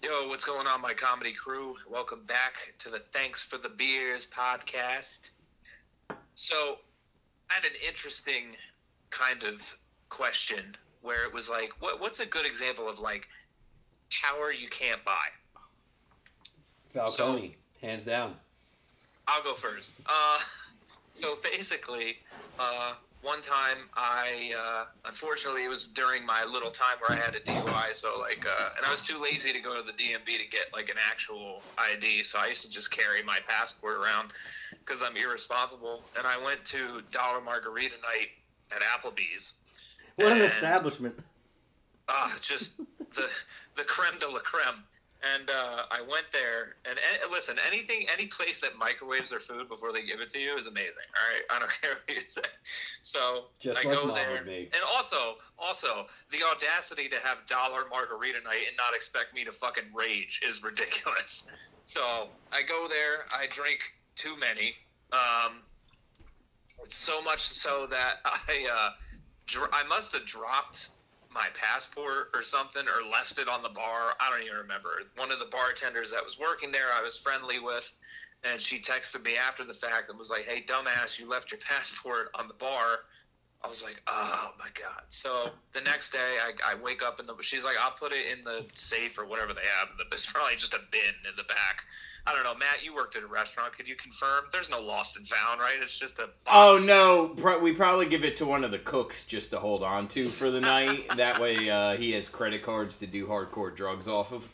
Yo, what's going on, my comedy crew? Welcome back to the Thanks for the Beers podcast. So, I had an interesting kind of question where it was like, what's a good example of, like, power you can't buy? Falcone, so, hands down. I'll go first. So, basically, one time I unfortunately, it was during my little time where I had a DUI, so and I was too lazy to go to the DMV to get like an actual ID, so I used to just carry my passport around because I'm irresponsible, and I went to Dollar Margarita Night at Applebee's. What an establishment. Just the creme de la creme. And I went there, and listen, any place that microwaves their food before they give it to you is amazing, all right? I don't care what you say. So just I like go there. And also, the audacity to have Dollar Margarita Night and not expect me to fucking rage is ridiculous. So I go there. I drink too many. So much so that I must have dropped my passport or something, or left it on the bar. I don't even remember. One of the bartenders that was working there I was friendly with, and she texted me after the fact and was like, hey, dumbass, you left your passport on the bar. I was like, oh, my God. So the next day I wake up, and she's like, I'll put it in the safe or whatever they have. It's probably just a bin in the back. I don't know. Matt, you worked at a restaurant. Could you confirm? There's no lost and found, right? It's just a box. Oh, no. We probably give it to one of the cooks just to hold on to for the night. That way he has credit cards to do hardcore drugs off of.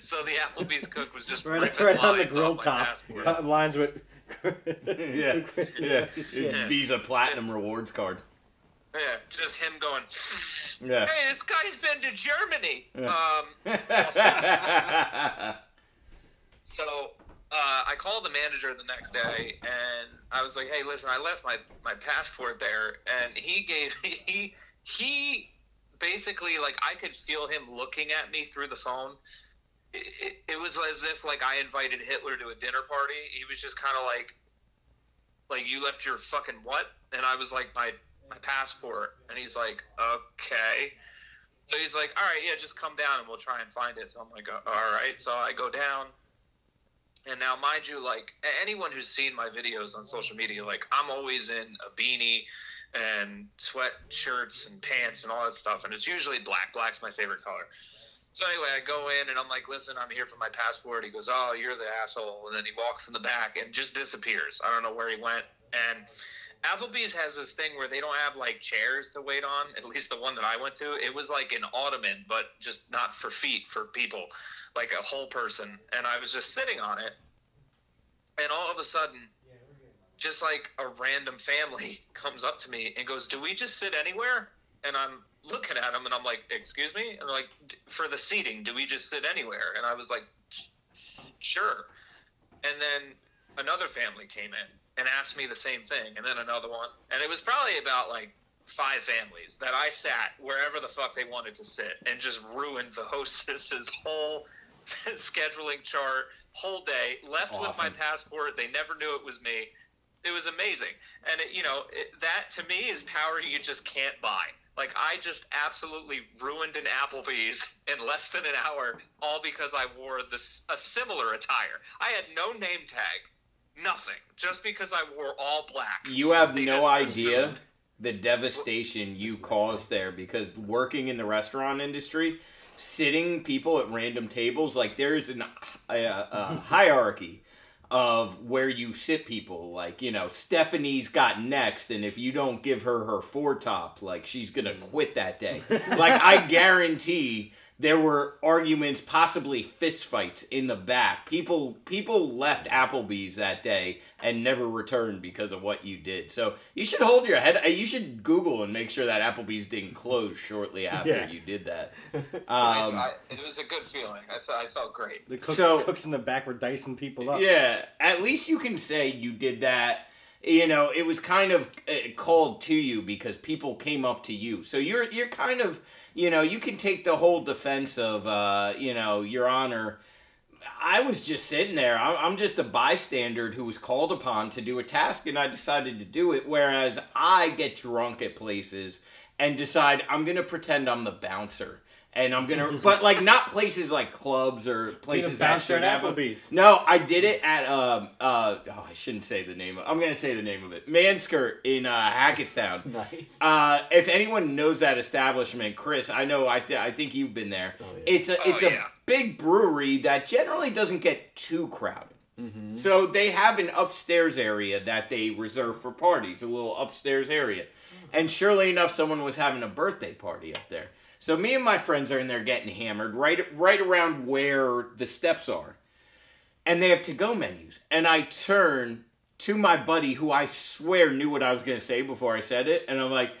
So the Applebee's cook was just right on the grill top. Cutting lines with... yeah. His Visa Platinum rewards card. Yeah, just him going, yeah. Hey, this guy's been to Germany. Yeah. So I called the manager the next day, and I was like, hey, listen, I left my passport there, and he basically, like, I could feel him looking at me through the phone. It was as if, like, I invited Hitler to a dinner party. He was just kind of like, you left your fucking what? And I was like, my passport. And he's like, okay. So he's like, all right, yeah, just come down and we'll try and find it. So I'm like, all right. So I go down. And now, mind you, like, anyone who's seen my videos on social media, like, I'm always in a beanie and sweatshirts and pants and all that stuff. And it's usually black. Black's my favorite color. So anyway, I go in, and I'm like, listen, I'm here for my passport. He goes, oh, you're the asshole. And then he walks in the back and just disappears. I don't know where he went. And Applebee's has this thing where they don't have, like, chairs to wait on, at least the one that I went to. It was like an ottoman, but just not for feet, for people, like a whole person. And I was just sitting on it. And all of a sudden, just like a random family comes up to me and goes, do we just sit anywhere? And I'm looking at him, and I'm like, excuse me? And they're like, for the seating, do we just sit anywhere? And I was like, sure. And then another family came in and asked me the same thing, and then another one. And it was probably about, like, 5 families that I sat wherever the fuck they wanted to sit and just ruined the hostess's whole scheduling chart, whole day, left awesome with my passport. They never knew it was me. It was amazing. And, that, to me, is power you just can't buy. Like, I just absolutely ruined an Applebee's in less than an hour, all because I wore a similar attire. I had no name tag, nothing, just because I wore all black. You have no idea the devastation you caused there, because working in the restaurant industry, sitting people at random tables, like, there's a hierarchy of where you sit people. Like, Stephanie's got next, and if you don't give her her four top, like, she's gonna quit that day. Like, I guarantee there were arguments, possibly fist fights in the back. People left Applebee's that day and never returned because of what you did. So you should hold your head. You should Google and make sure that Applebee's didn't close shortly after you did that. It was a good feeling. I felt great. The cooks in the back were dicing people up. Yeah, at least you can say you did that. It was kind of called to you because people came up to you. So you're kind of, you can take the whole defense of, Your Honor, I was just sitting there. I'm just a bystander who was called upon to do a task, and I decided to do it, whereas I get drunk at places and decide I'm going to pretend I'm the bouncer. And I'm going to, but like not places like clubs or places actually at Applebee's. No, I did it at, oh, I shouldn't say the name of it. I'm going to say the name of it. Manskirt in Hackettstown. Nice. If anyone knows that establishment, Chris, I know, I think you've been there. Oh, yeah. It's a big brewery that generally doesn't get too crowded. Mm-hmm. So they have an upstairs area that they reserve for parties, a little upstairs area. And surely enough, someone was having a birthday party up there. So me and my friends are in there getting hammered right around where the steps are. And they have to-go menus. And I turn to my buddy, who I swear knew what I was going to say before I said it. And I'm like,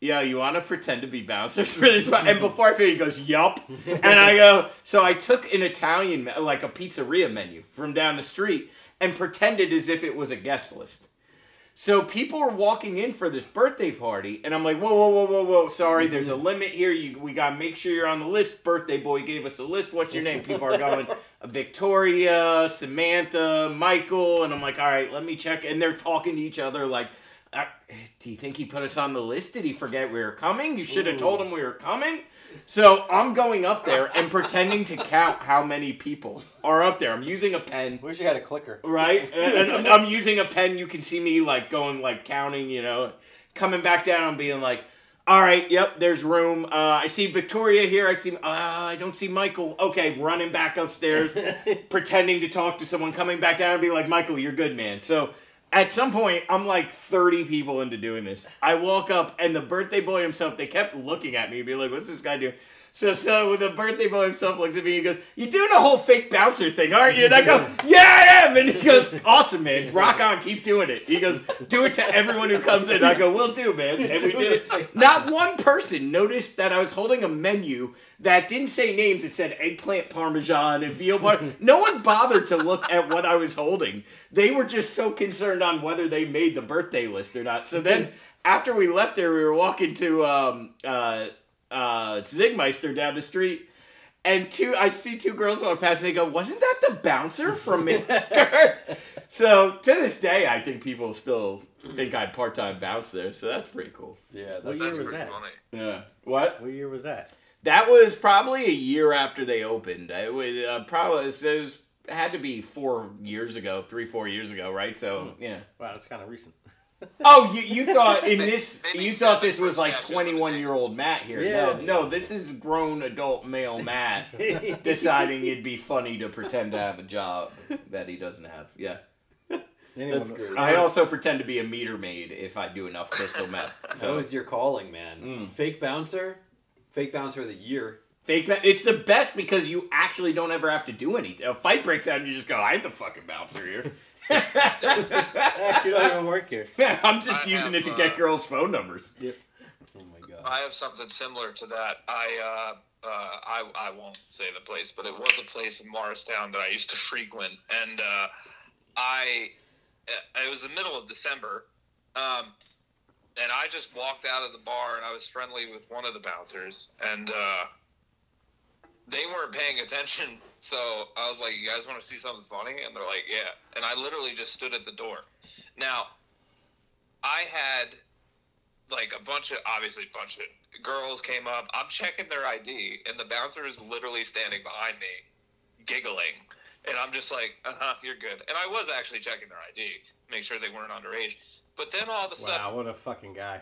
"Yo, you want to pretend to be bouncers for this?" And before I finish, he goes, "Yup." And I go, so I took an Italian, like a pizzeria menu from down the street and pretended as if it was a guest list. So people are walking in for this birthday party, and I'm like, whoa, sorry, there's a limit here. We got to make sure you're on the list. Birthday boy gave us a list. What's your name? People are going, Victoria, Samantha, Michael, and I'm like, all right, let me check. And they're talking to each other like, do you think he put us on the list? Did he forget we were coming? You should have told him we were coming. So I'm going up there and pretending to count how many people are up there. I'm using a pen. Wish you had a clicker. Right? And I'm using a pen. You can see me like going, like counting, you know, coming back down and being like, all right, yep, there's room. I see Victoria here. I don't see Michael. Okay, running back upstairs, pretending to talk to someone, coming back down and be like, Michael, you're good, man. So at some point, I'm like 30 people into doing this. I walk up, and the birthday boy himself, they kept looking at me and be like, what's this guy doing? So the birthday boy himself looks at me and he goes, you're doing a whole fake bouncer thing, aren't you? And I go, yeah, I am. And he goes, awesome, man. Rock on. Keep doing it. He goes, do it to everyone who comes in. I go, will do, man. And we did it. Not one person noticed that I was holding a menu that didn't say names. It said eggplant parmesan and veal parmesan. No one bothered to look at what I was holding. They were just so concerned on whether they made the birthday list or not. So then after we left there, we were walking to Zigmeister down the street, and I see two girls walk past, and they go, wasn't that the bouncer from Minster? So to this day, I think people still think I part-time bounce there, so that's pretty cool. Yeah, what year was that? Funny. Yeah. What year was that? That was probably a year after they opened. It was probably 4 years ago, 3-4 years ago, right? So yeah. Wow, that's kind of recent. Oh, you thought in this you thought this was like 21-year-old Matt here. Yeah. No, this is grown adult male Matt deciding it'd be funny to pretend to have a job that he doesn't have. Yeah. That's great. I also pretend to be a meter maid if I do enough crystal meth. So that was your calling, man. Mm. Fake bouncer of the year. It's the best because you actually don't ever have to do anything. A fight breaks out and you just go, I ain't the fucking bouncer here. Actually, don't even work here. I'm just using it to get girls' phone numbers. Yep. Oh my god. I have something similar to that. I won't say the place, but it was a place in Morristown that I used to frequent, and it was the middle of December, and I just walked out of the bar, and I was friendly with one of the bouncers, and they weren't paying attention, so I was like, you guys want to see something funny? And they're like, yeah. And I literally just stood at the door. Now, I had, like, a bunch of girls came up. I'm checking their ID, and the bouncer is literally standing behind me, giggling. And I'm just like, uh-huh, you're good. And I was actually checking their ID, make sure they weren't underage. But then all of a sudden... Wow, what a fucking guy.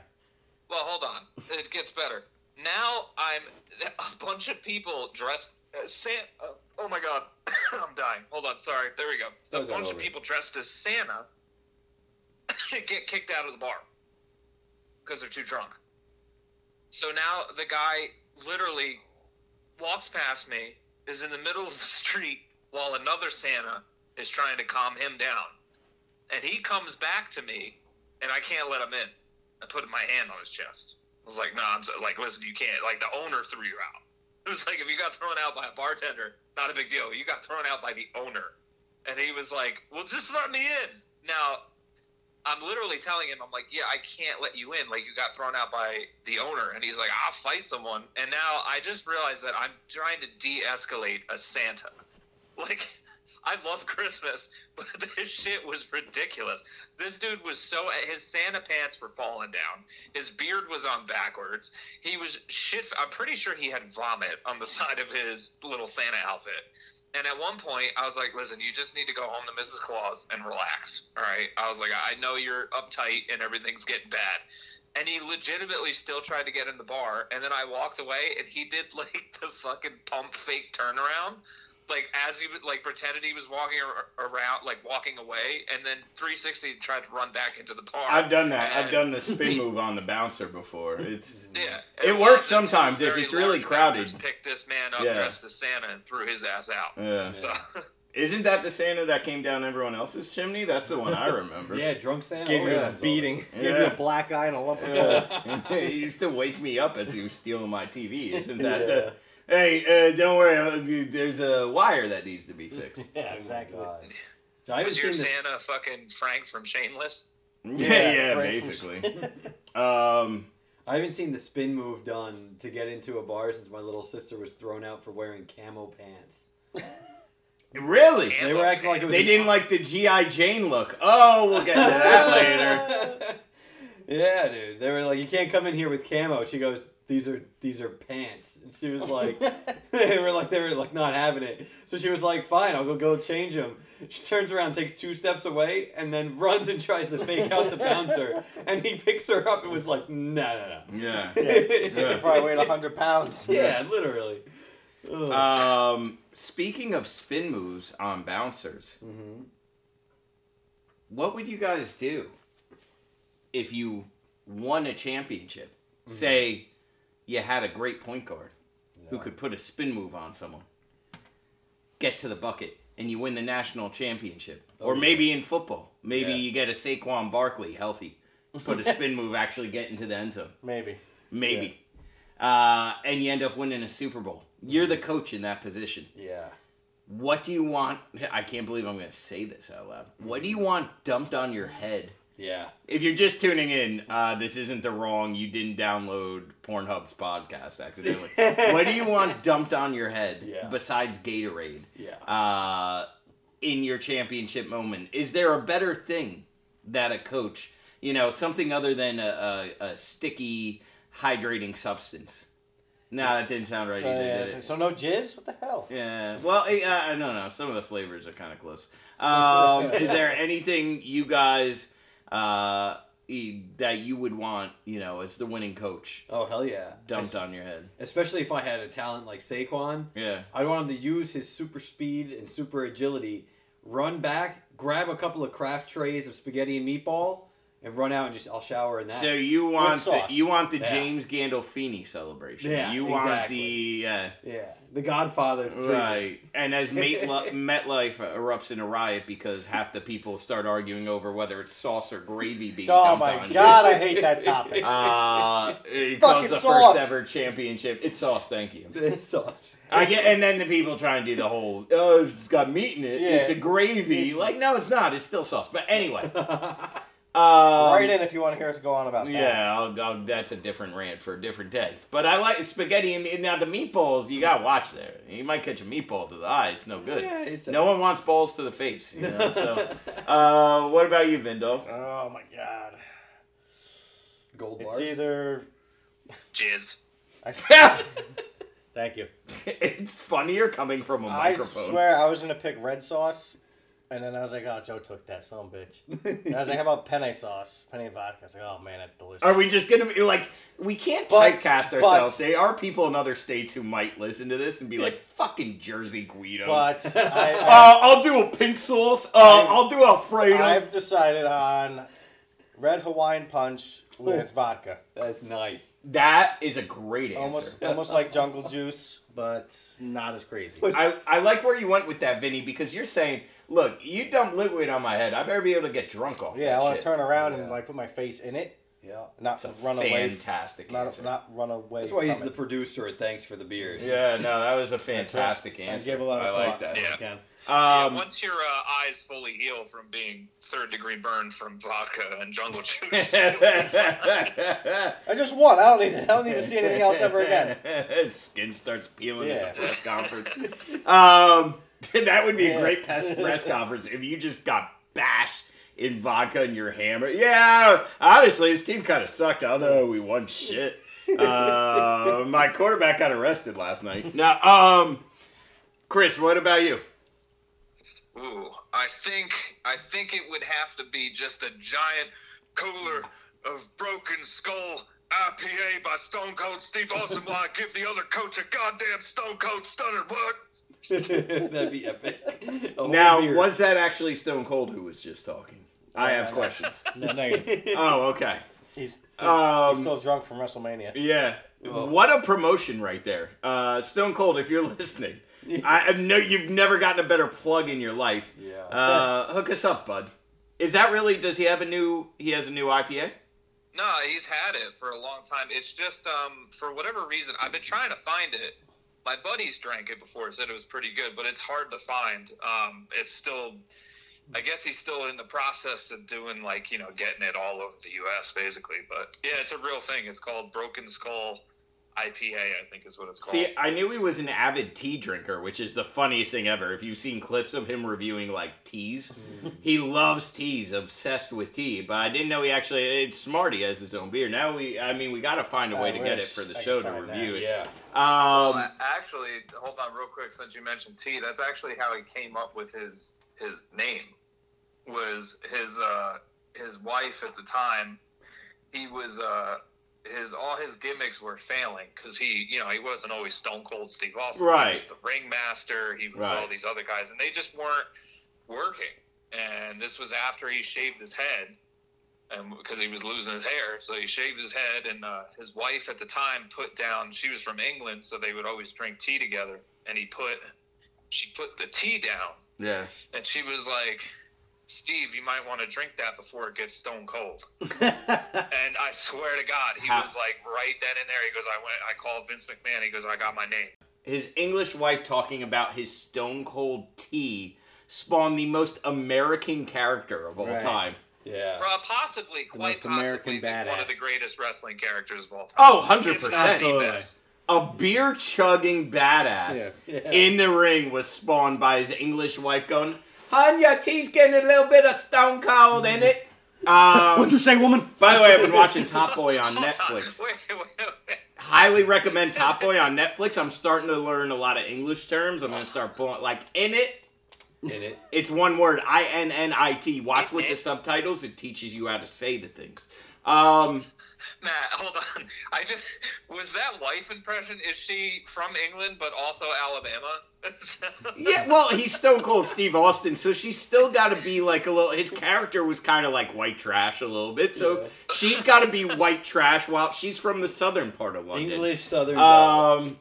Well, hold on. It gets better. Now I'm a bunch of people dressed as Santa. Oh my god, I'm dying. Hold on, sorry. There we go. A bunch of people dressed as Santa get kicked out of the bar because they're too drunk. So now the guy literally walks past me, is in the middle of the street while another Santa is trying to calm him down. And he comes back to me, and I can't let him in. I put my hand on his chest. I was like, no, I'm so, like, listen, you can't. Like, the owner threw you out. It was like, if you got thrown out by a bartender, not a big deal. You got thrown out by the owner. And he was like, well, just let me in. Now, I'm literally telling him, I'm like, yeah, I can't let you in. Like, you got thrown out by the owner. And he's like, I'll fight someone. And now I just realized that I'm trying to de-escalate a Santa. Like, I love Christmas, but this shit was ridiculous. This dude was so, his Santa pants were falling down. His beard was on backwards. He was shit. I'm pretty sure he had vomit on the side of his little Santa outfit. And at one point, I was like, listen, you just need to go home to Mrs. Claus and relax, all right? I was like, I know you're uptight and everything's getting bad. And he legitimately still tried to get in the bar, and then I walked away, and he did, like, the fucking pump fake turnaround, like, as he, like, pretended he was walking around, like, walking away, and then 360 tried to run back into the bar. I've done that. I've done the spin move on the bouncer before. It's yeah. It works sometimes if it's really crowded. Picked this man up dressed as Santa and threw his ass out. Yeah. So. Isn't that the Santa that came down everyone else's chimney? That's the one I remember. Yeah, drunk Santa. Gave you a beating. Yeah. Gave you a black eye and a lump of gold. He used to wake me up as he was stealing my TV. Isn't that the... Hey, don't worry. There's a wire that needs to be fixed. Yeah, exactly. Was your Santa fucking Frank from Shameless? Yeah, basically. I haven't seen the spin move done to get into a bar since my little sister was thrown out for wearing camo pants. Really? Camo they were acting like it was they didn't like the G.I. Jane look. Oh, we'll get to that later. Yeah, dude. They were like, you can't come in here with camo. She goes, these are pants. And she was like, they were like not having it. So she was like, fine, I'll go change them. She turns around, takes two steps away, and then runs and tries to fake out the bouncer. And he picks her up and was like, no. Yeah. It's just probably weighed 100 pounds. Yeah, literally. Ugh. Speaking of spin moves on bouncers, what would you guys do if you won a championship? Say you had a great point guard who could put a spin move on someone, get to the bucket, and you win the national championship. Or maybe in football. Maybe you get a Saquon Barkley healthy, put a spin move, actually get into the end zone. Maybe. Yeah. And you end up winning a Super Bowl. You're the coach in that position. Yeah. What do you want? I can't believe I'm going to say this out loud. What do you want dumped on your head? Yeah. If you're just tuning in, this isn't the wrong, you didn't download Pornhub's podcast accidentally. What do you want dumped on your head besides Gatorade? Yeah. In your championship moment? Is there a better thing that a coach, you know, something other than a sticky hydrating substance? No, that didn't sound right either, did it? So no jizz? What the hell? Yeah. Well, I don't know. Some of the flavors are kind of close. Is there anything you guys... that you would want, you know, as the winning coach. Oh, hell yeah. Dumped on your head. Especially if I had a talent like Saquon. Yeah. I'd want him to use his super speed and super agility, run back, grab a couple of craft trays of spaghetti and meatball, and run out and just, I'll shower in that. So you want the James Gandolfini celebration. Yeah, the Godfather treatment. Right. And as MetLife erupts in a riot because half the people start arguing over whether it's sauce or gravy being dumped on you. Oh my God, I hate that topic. It was the first ever championship. It's sauce, thank you. It's sauce. And then the people try and do the whole, it's got meat in it, it's a gravy. It's like, no, it's not, it's still sauce. But anyway... Write in if you want to hear us go on about that. Yeah, that's a different rant for a different day. But I like spaghetti and now the meatballs. You gotta watch there. You might catch a meatball to the eye. It's no good. Yeah, no one wants balls to the face. You know. So, what about you, Vindo? Oh my God, gold bars. It's either jizz. Thank you. It's funnier coming from a microphone. I swear, I was gonna pick red sauce. And then I was like, oh, Joe took that son of a bitch. And I was like, how about penne sauce? Penne vodka. I was like, oh, man, that's delicious. Are we just going to be like, we can't typecast ourselves. There are people in other states who might listen to this and be like, fucking Jersey Guidos. But I'll do a pink sauce. I'll do Alfredo. I've decided on red Hawaiian punch with vodka. That's nice. That is a great answer. Almost like jungle juice, but not as crazy. I like where you went with that, Vinny, because you're saying... Look, you dump liquid on my head. I better be able to get drunk off that shit. Yeah, I want to turn around and like put my face in it. Yeah. Not to run away. Fantastic answer. Not run away. That's why he's the producer at Thanks for the Beers. Yeah, no, that was a fantastic answer. I gave a lot of thought. I like that. Yeah. Once your eyes fully heal from being third-degree burn from vodka and jungle juice. I just won. I don't need to see anything else ever again. His skin starts peeling at the press conference. That would be a great press conference if you just got bashed in vodka and your hammer. Yeah, honestly, this team kind of sucked. I don't know. We won shit. My quarterback got arrested last night. Now, Chris, what about you? Ooh, I think it would have to be just a giant cooler of Broken Skull IPA by Stone Cold Steve Austin while I give the other coach a goddamn Stone Cold Stunner book. That'd be epic. Now, beer. Was that actually Stone Cold who was just talking? I have questions. No. Oh, okay. He's still drunk from WrestleMania. Yeah. Whoa. What a promotion right there. Stone Cold, if you're listening. I know you've never gotten a better plug in your life. Yeah. Hook us up, bud. Is that really? Does he have a new IPA? No, he's had it for a long time. It's just for whatever reason I've been trying to find it. My buddies drank it before, said it was pretty good, but it's hard to find. It's still. I guess he's still in the process of doing, like, you know, getting it all over the U.S. basically. But yeah, it's a real thing. It's called Broken Skull IPA, I think is what it's called. See, I knew he was an avid tea drinker, which is the funniest thing ever. If you've seen clips of him reviewing, like, teas, he loves teas, obsessed with tea. But I didn't know he actually, it's smart, he has his own beer. Now we got to find a way to get it for the show to review it. Yeah. Well, actually, hold on real quick, since you mentioned tea, that's actually how he came up with his name, was his wife at the time. He was, all his gimmicks were failing because he wasn't always Stone Cold Steve Austin. Right. He was the ringmaster. He was all these other guys, and they just weren't working. And this was after he shaved his head, and because he was losing his hair, so he shaved his head. And his wife at the time put down. She was from England, so they would always drink tea together. And she put the tea down. Yeah. And she was like, Steve, you might want to drink that before it gets stone cold. And I swear to God, he was like right then and there. He goes, I called Vince McMahon. He goes, I got my name. His English wife talking about his Stone Cold tea spawned the most American character of all time. Yeah. Possibly, quite possibly, one of the greatest wrestling characters of all time. Oh, 100%. Absolutely. A beer-chugging badass in the ring was spawned by his English wife going, "Hun, your tea's getting a little bit of Stone Cold in it." What'd you say, woman? By the way, I've been watching Top Boy on Netflix. Wait. Highly recommend Top Boy on Netflix. I'm starting to learn a lot of English terms. I'm going to start pulling, like, in it. It's one word, I-N-N-I-T. Watch with the subtitles. It teaches you how to say the things. Matt, hold on. Was that wife impression? Is she from England but also Alabama? Yeah, well, he's Stone Cold Steve Austin, so she's still got to be like a little. His character was kind of like white trash a little bit, so she's got to be white trash while she's from the southern part of London. English southern.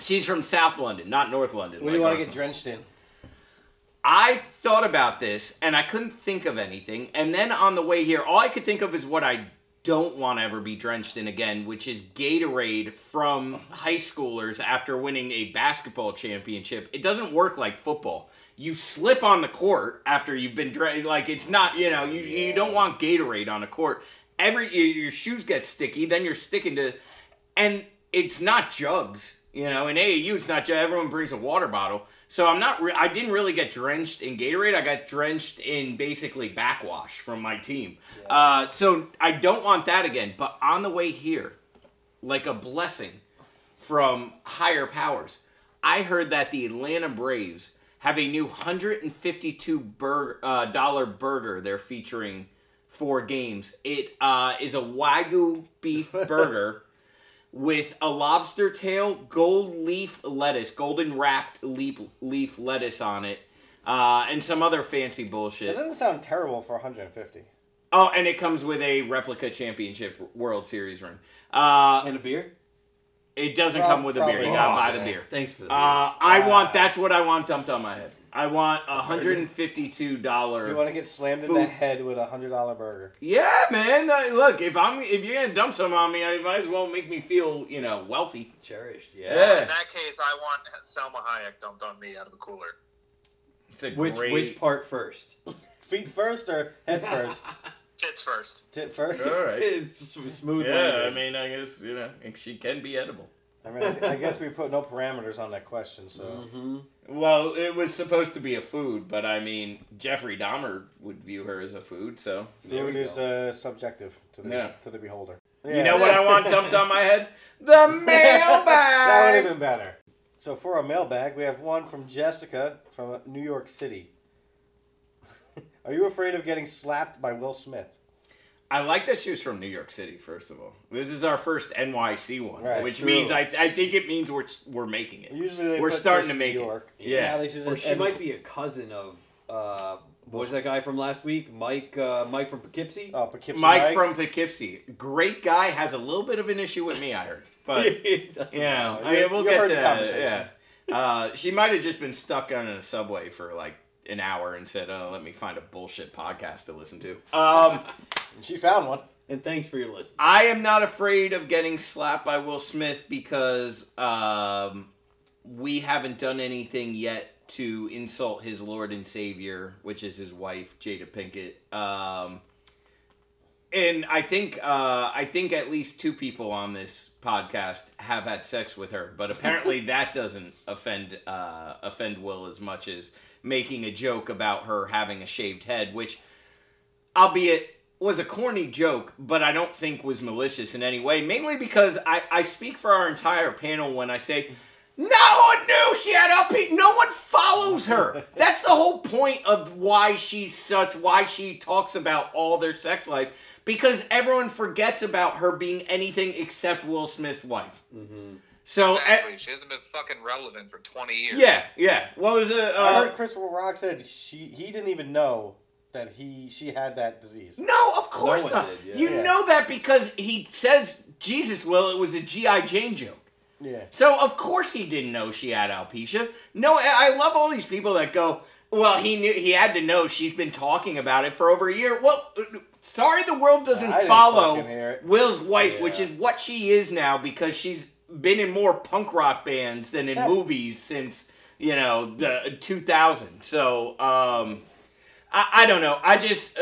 She's from South London, not North London. What do you want to get drenched in? I thought about this and I couldn't think of anything, and then on the way here, all I could think of is what I don't want to ever be drenched in again, which is Gatorade from high schoolers after winning a basketball championship. It doesn't work like football. You slip on the court after you've been drenched. Like, it's not, you know, you don't want Gatorade on a court. Your shoes get sticky, then you're sticking to, and it's not jugs. You know, in AAU, it's not jugs. Everyone brings a water bottle. So I didn't really get drenched in Gatorade. I got drenched in basically backwash from my team. Yeah. So I don't want that again. But on the way here, like a blessing from higher powers, I heard that the Atlanta Braves have a new $152 dollar burger they're featuring for games. It is a Wagyu beef burger. With a lobster tail, golden wrapped leaf lettuce on it, and some other fancy bullshit. That doesn't sound terrible for $150. Oh, and it comes with a replica championship World Series ring. And a beer? It doesn't come with a beer. You gotta buy the beer. Thanks for the beer. That's what I want dumped on my head. I want a $152. You want to get slammed in the head with a $100 burger? Yeah, man. Look, if you're gonna dump some on me, I might as well make me feel, you know, wealthy, cherished. Yeah. In that case, I want Salma Hayek dumped on me out of the cooler. It's a great... Which part first? Feet first or head first? Tits first. Tit first. All right. It's a smooth. Yeah, I mean, I guess you know she can be edible. I mean, I guess we put no parameters on that question, so... Mm-hmm. Well, it was supposed to be a food, but I mean, Jeffrey Dahmer would view her as a food, so... Food is subjective to the beholder. Yeah. You know what I want dumped on my head? The mailbag! That would have been better. So for our mailbag, we have one from Jessica from New York City. Are you afraid of getting slapped by Will Smith? I like that she was from New York City, first of all. This is our first NYC one, right, which means I think it means we're making it. Usually they We're starting to make it. Yeah. Or she might be a cousin of, what was that guy from last week? Mike from Poughkeepsie? Oh, Poughkeepsie. Mike from Poughkeepsie. Great guy. Has a little bit of an issue with me, I heard. But, you know, I mean, we'll get to that. Yeah. She might have just been stuck on a subway for like an hour and said, oh, let me find a bullshit podcast to listen to. She found one. And thanks for your listen. I am not afraid of getting slapped by Will Smith because we haven't done anything yet to insult his Lord and Savior, which is his wife, Jada Pinkett. And I think at least two people on this podcast have had sex with her, but apparently that doesn't offend Will as much as making a joke about her having a shaved head, which, albeit, was a corny joke, but I don't think was malicious in any way, mainly because I speak for our entire panel when I say, no one knew she had LP. No one follows her. That's the whole point of why she talks about all their sex life, because everyone forgets about her being anything except Will Smith's wife. Mm-hmm. So exactly. She hasn't been fucking relevant for 20 years. Yeah. What was it? I heard Chris Rock said he didn't even know that she had that disease. No, of course not. Yeah. You know that because he says, Jesus, Will, it was a G.I. Jane joke. Yeah. So, of course he didn't know she had alopecia. No, I love all these people that go, well, he had to know, she's been talking about it for over a year. Well, sorry the world doesn't follow Will's wife, which is what she is now because she's been in more punk rock bands than in movies since, you know, the 2000. So, I don't know. I just,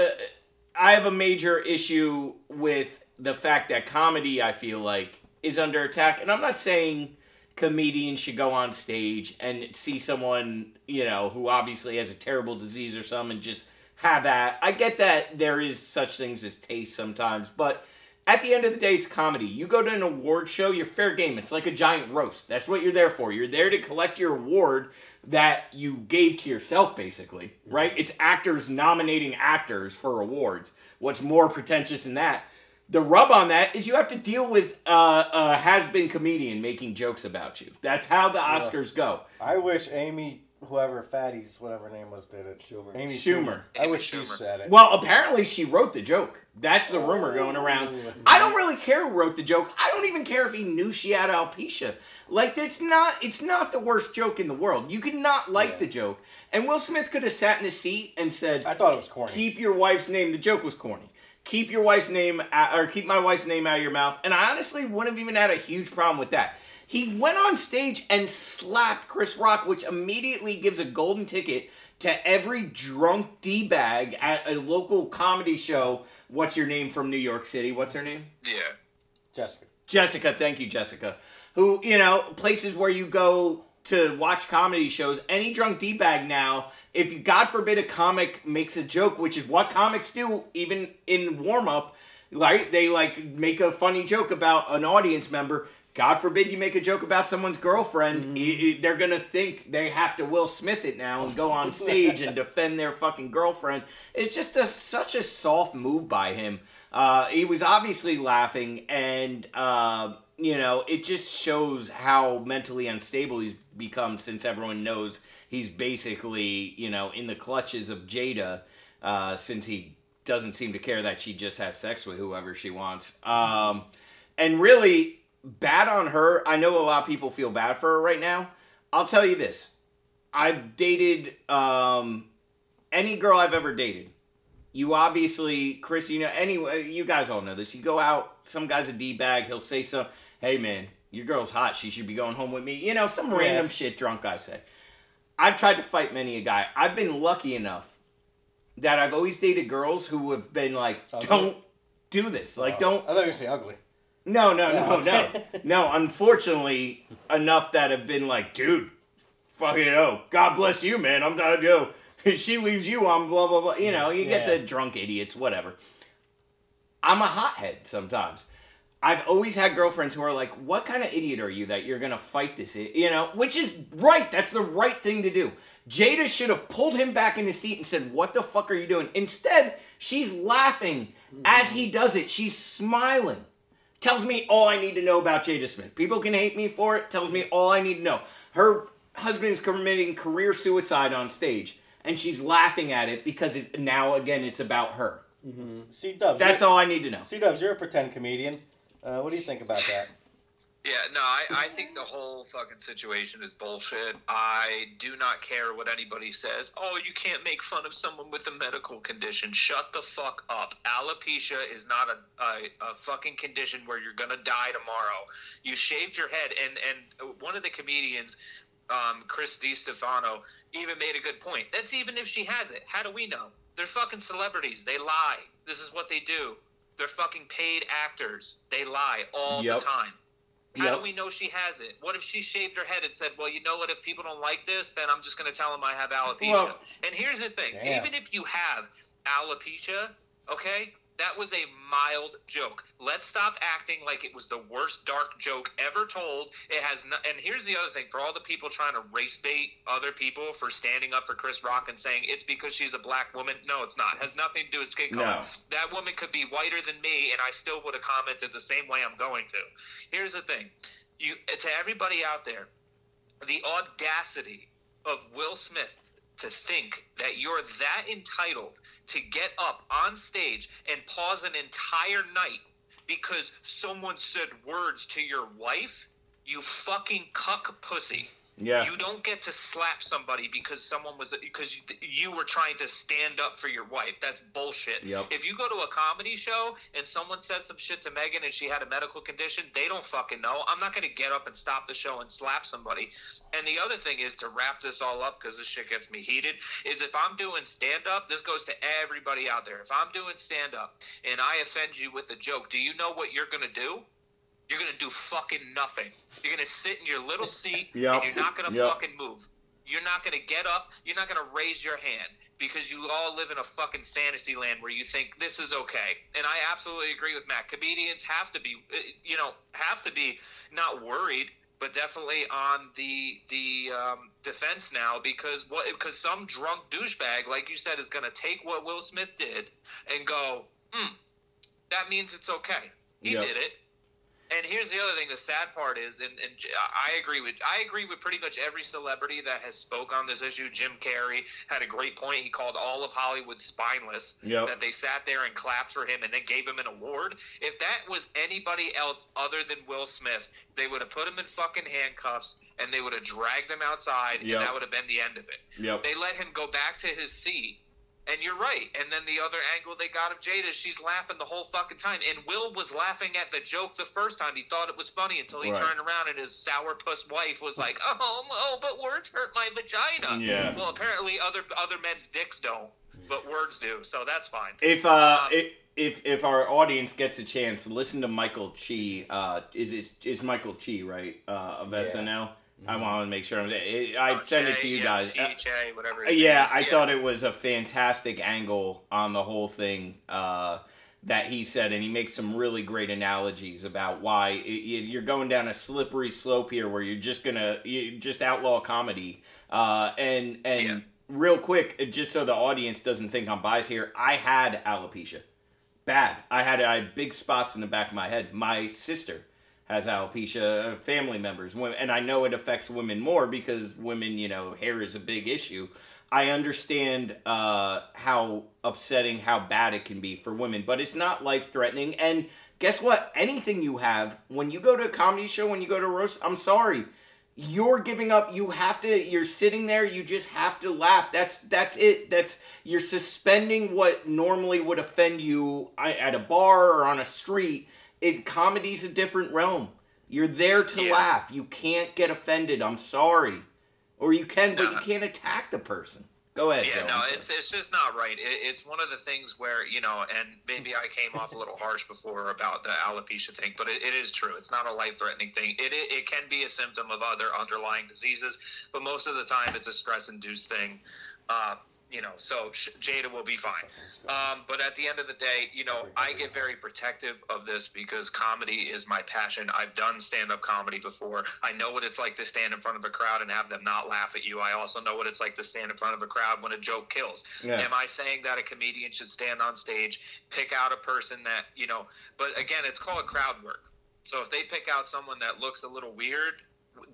I have a major issue with the fact that comedy, I feel like, is under attack. And I'm not saying comedians should go on stage and see someone, you know, who obviously has a terrible disease or something and just have that. I get that there is such things as taste sometimes, but at the end of the day, it's comedy. You go to an award show, you're fair game. It's like a giant roast. That's what you're there for. You're there to collect your award that you gave to yourself, basically, right? It's actors nominating actors for awards. What's more pretentious than that? The rub on that is you have to deal with a has-been comedian making jokes about you. That's how the Oscars go. I wish Amy... Whoever Fatty's, whatever her name was, did it. Schumer. Amy Schumer. I wish she said it. Well, apparently she wrote the joke. That's the rumor going around. I don't really care who wrote the joke. I don't even care if he knew she had alopecia. Like, it's not the worst joke in the world. You could not like the joke. And Will Smith could have sat in his seat and said, I thought it was corny. Keep your wife's name. The joke was corny. Keep your wife's name, or keep my wife's name out of your mouth. And I honestly wouldn't have even had a huge problem with that. He went on stage and slapped Chris Rock, which immediately gives a golden ticket to every drunk D-bag at a local comedy show. What's your name from New York City? What's her name? Yeah. Jessica. Jessica. Thank you, Jessica. Who, you know, places where you go to watch comedy shows, any drunk D-bag now, if God forbid a comic makes a joke, which is what comics do even in warm-up, right? They, like, make a funny joke about an audience member. God forbid you make a joke about someone's girlfriend, they're going to think they have to Will Smith it now and go on stage and defend their fucking girlfriend. It's just such a soft move by him. He was obviously laughing, and, you know, it just shows how mentally unstable he's become since everyone knows he's basically, you know, in the clutches of Jada since he doesn't seem to care that she just has sex with whoever she wants. And really... Bad on her. I know a lot of people feel bad for her right now. I'll tell you this. I've dated any girl I've ever dated. You obviously, Chris, you know, anyway, you guys all know this. You go out, some guy's a D-bag, he'll say some, hey, man, your girl's hot, she should be going home with me. You know, some random shit drunk guy said. I've tried to fight many a guy. I've been lucky enough that I've always dated girls who have been like, don't do this. Like, don't. I thought you were going to say ugly. No. No, unfortunately, enough that have been like, dude, fucking oh, God bless you, man. I'm not, yo, she leaves you on blah, blah, blah. You know, you get the drunk idiots, whatever. I'm a hothead sometimes. I've always had girlfriends who are like, what kind of idiot are you that you're going to fight this? You know, which is right. That's the right thing to do. Jada should have pulled him back in his seat and said, what the fuck are you doing? Instead, she's laughing as he does it. She's smiling. Tells me all I need to know about Jada Smith. People can hate me for it. Tells me all I need to know. Her husband's committing career suicide on stage. And she's laughing at it because it, now, again, it's about her. Mm-hmm. C-Dubs. That's all I need to know. C-Dubs, you're a pretend comedian. What do you think about that? Yeah, no, I think the whole fucking situation is bullshit. I do not care what anybody says. Oh, you can't make fun of someone with a medical condition. Shut the fuck up. Alopecia is not a fucking condition where you're gonna die tomorrow. You shaved your head, and one of the comedians, Chris DiStefano, even made a good point. That's even if she has it. How do we know? They're fucking celebrities. They lie. This is what they do. They're fucking paid actors. They lie all the time. How do we know she has it? What if she shaved her head and said, well, you know what, if people don't like this, then I'm just going to tell them I have alopecia. Well, and here's the thing. Damn. Even if you have alopecia, okay, that was a mild joke. Let's stop acting like it was the worst dark joke ever told. It has no, and here's the other thing. For all the people trying to race bait other people for standing up for Chris Rock and saying it's because she's a black woman. No, it's not. It has nothing to do with skin color. No. That woman could be whiter than me, and I still would have commented the same way I'm going to. Here's the thing. To everybody out there, the audacity of Will Smith to think that you're that entitled to get up on stage and pause an entire night because someone said words to your wife, you fucking cuck pussy. Yeah. You don't get to slap somebody because you were trying to stand up for your wife. That's bullshit. Yep. If you go to a comedy show and someone says some shit to Megan and she had a medical condition, they don't fucking know. I'm not going to get up and stop the show and slap somebody. And the other thing is, to wrap this all up, because this shit gets me heated, is if I'm doing stand-up, this goes to everybody out there. If I'm doing stand-up and I offend you with a joke, do you know what you're going to do? You're going to do fucking nothing. You're going to sit in your little seat, and you're not going to fucking move. You're not going to get up. You're not going to raise your hand because you all live in a fucking fantasy land where you think this is okay. And I absolutely agree with Matt. Comedians have to be, you know, not worried, but definitely on the defense now, because some drunk douchebag, like you said, is going to take what Will Smith did and go, that means it's okay. He did it. And here's the other thing. The sad part is, and I agree with pretty much every celebrity that has spoke on this issue. Jim Carrey had a great point. He called all of Hollywood spineless. That they sat there and clapped for him and then gave him an award. If that was anybody else other than Will Smith, they would have put him in fucking handcuffs and they would have dragged him outside, and that would have been the end of it. They let him go back to his seat. And you're right. And then the other angle they got of Jada, she's laughing the whole fucking time. And Will was laughing at the joke the first time. He thought it was funny until he turned around and his sourpuss wife was like, oh, but words hurt my vagina. Yeah. Well, apparently other men's dicks don't, but words do. So that's fine. If our audience gets a chance, listen to Michael Che. It's Michael Che, right? Of SNL. I want to make sure I'd send it to you guys. Che, whatever. I thought it was a fantastic angle on the whole thing that he said, and he makes some really great analogies about why you're going down a slippery slope here, where you're just gonna outlaw comedy. Real quick, just so the audience doesn't think I'm biased here, I had alopecia, bad. I had big spots in the back of my head. My sister has alopecia, family members, women, and I know it affects women more because women, you know, hair is a big issue. I understand how upsetting, how bad it can be for women, but it's not life-threatening. And guess what? Anything you have, when you go to a comedy show, when you go to a roast, I'm sorry, you're giving up. You have to, you're sitting there, you just have to laugh. That's it. You're suspending what normally would offend you at a bar or on a street. Comedy's a different realm. You're there to laugh. You can't get offended. I'm sorry. Or you can, but you can't attack the person. Go ahead, Joe. No, it's just not right. It's one of the things where, you know, and maybe I came off a little harsh before about the alopecia thing, but it is true. It's not a life-threatening thing. It can be a symptom of other underlying diseases, but most of the time it's a stress-induced thing. You know, so Jada will be fine. But at the end of the day, you know, I get very protective of this because comedy is my passion. I've done stand-up comedy before. I know what it's like to stand in front of a crowd and have them not laugh at you. I also know what it's like to stand in front of a crowd when a joke kills. Yeah. Am I saying that a comedian should stand on stage, pick out a person that, you know, but again, it's called crowd work. So if they pick out someone that looks a little weird,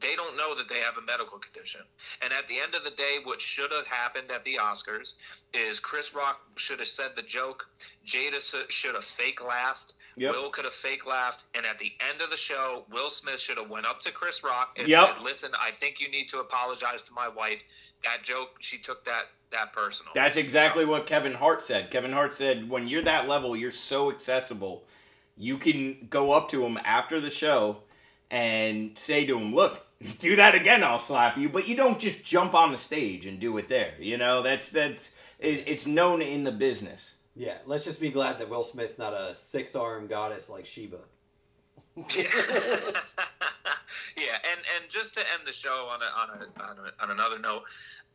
they don't know that they have a medical condition. And at the end of the day, what should have happened at the Oscars is Chris Rock should have said the joke, Jada should have fake laughed, Will could have fake laughed, and at the end of the show, Will Smith should have went up to Chris Rock and said, listen, I think you need to apologize to my wife. That joke, she took that personal. That's exactly what Kevin Hart said. Kevin Hart said, when you're that level, you're so accessible. You can go up to him after the show and say to him, look, do that again, I'll slap you. But you don't just jump on the stage and do it there. You know, it's known in the business. Yeah, let's just be glad that Will Smith's not a six-armed goddess like Sheba. And just to end the show on another note,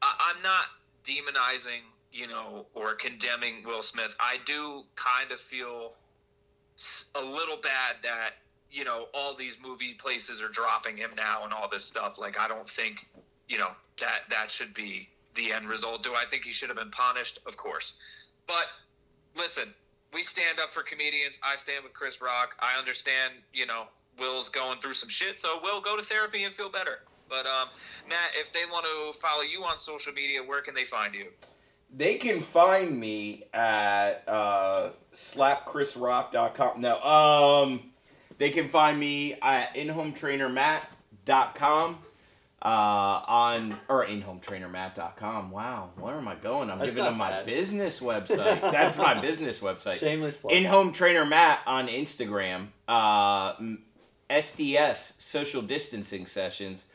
I'm not demonizing, you know, or condemning Will Smith. I do kind of feel a little bad that, you know, all these movie places are dropping him now and all this stuff. Like, I don't think, you know, that should be the end result. Do I think he should have been punished? Of course. But listen, we stand up for comedians. I stand with Chris Rock. I understand, you know, Will's going through some shit. So Will, go to therapy and feel better. But Matt, if they want to follow you on social media, where can they find you? They can find me at slapchrisrock.com. No, they can find me at inhometrainermatt.com or inhometrainermatt.com. Wow, where am I going? I'm giving them my business website. That's my business website. Shameless plug. Inhometrainermatt on Instagram. SDS, Social Distancing Sessions,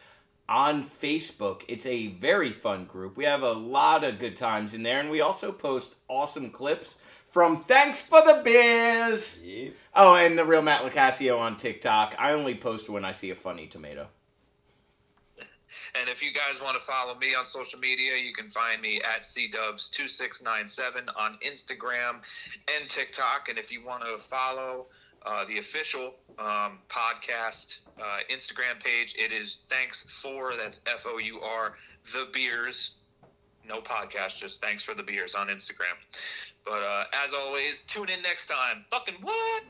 on Facebook. It's a very fun group. We have a lot of good times in there, and we also post awesome clips from Thanks for the Beers. Yep. Oh, and the real Matt LoCascio on TikTok. I only post when I see a funny tomato. And if you guys want to follow me on social media, you can find me at Cdubs2697 on Instagram and TikTok. And if you want to follow the official podcast Instagram page, it is Thanks For, that's F-O-U-R, The Beers. No podcast, just Thanks For The Beers on Instagram. But as always, tune in next time. Fucking what?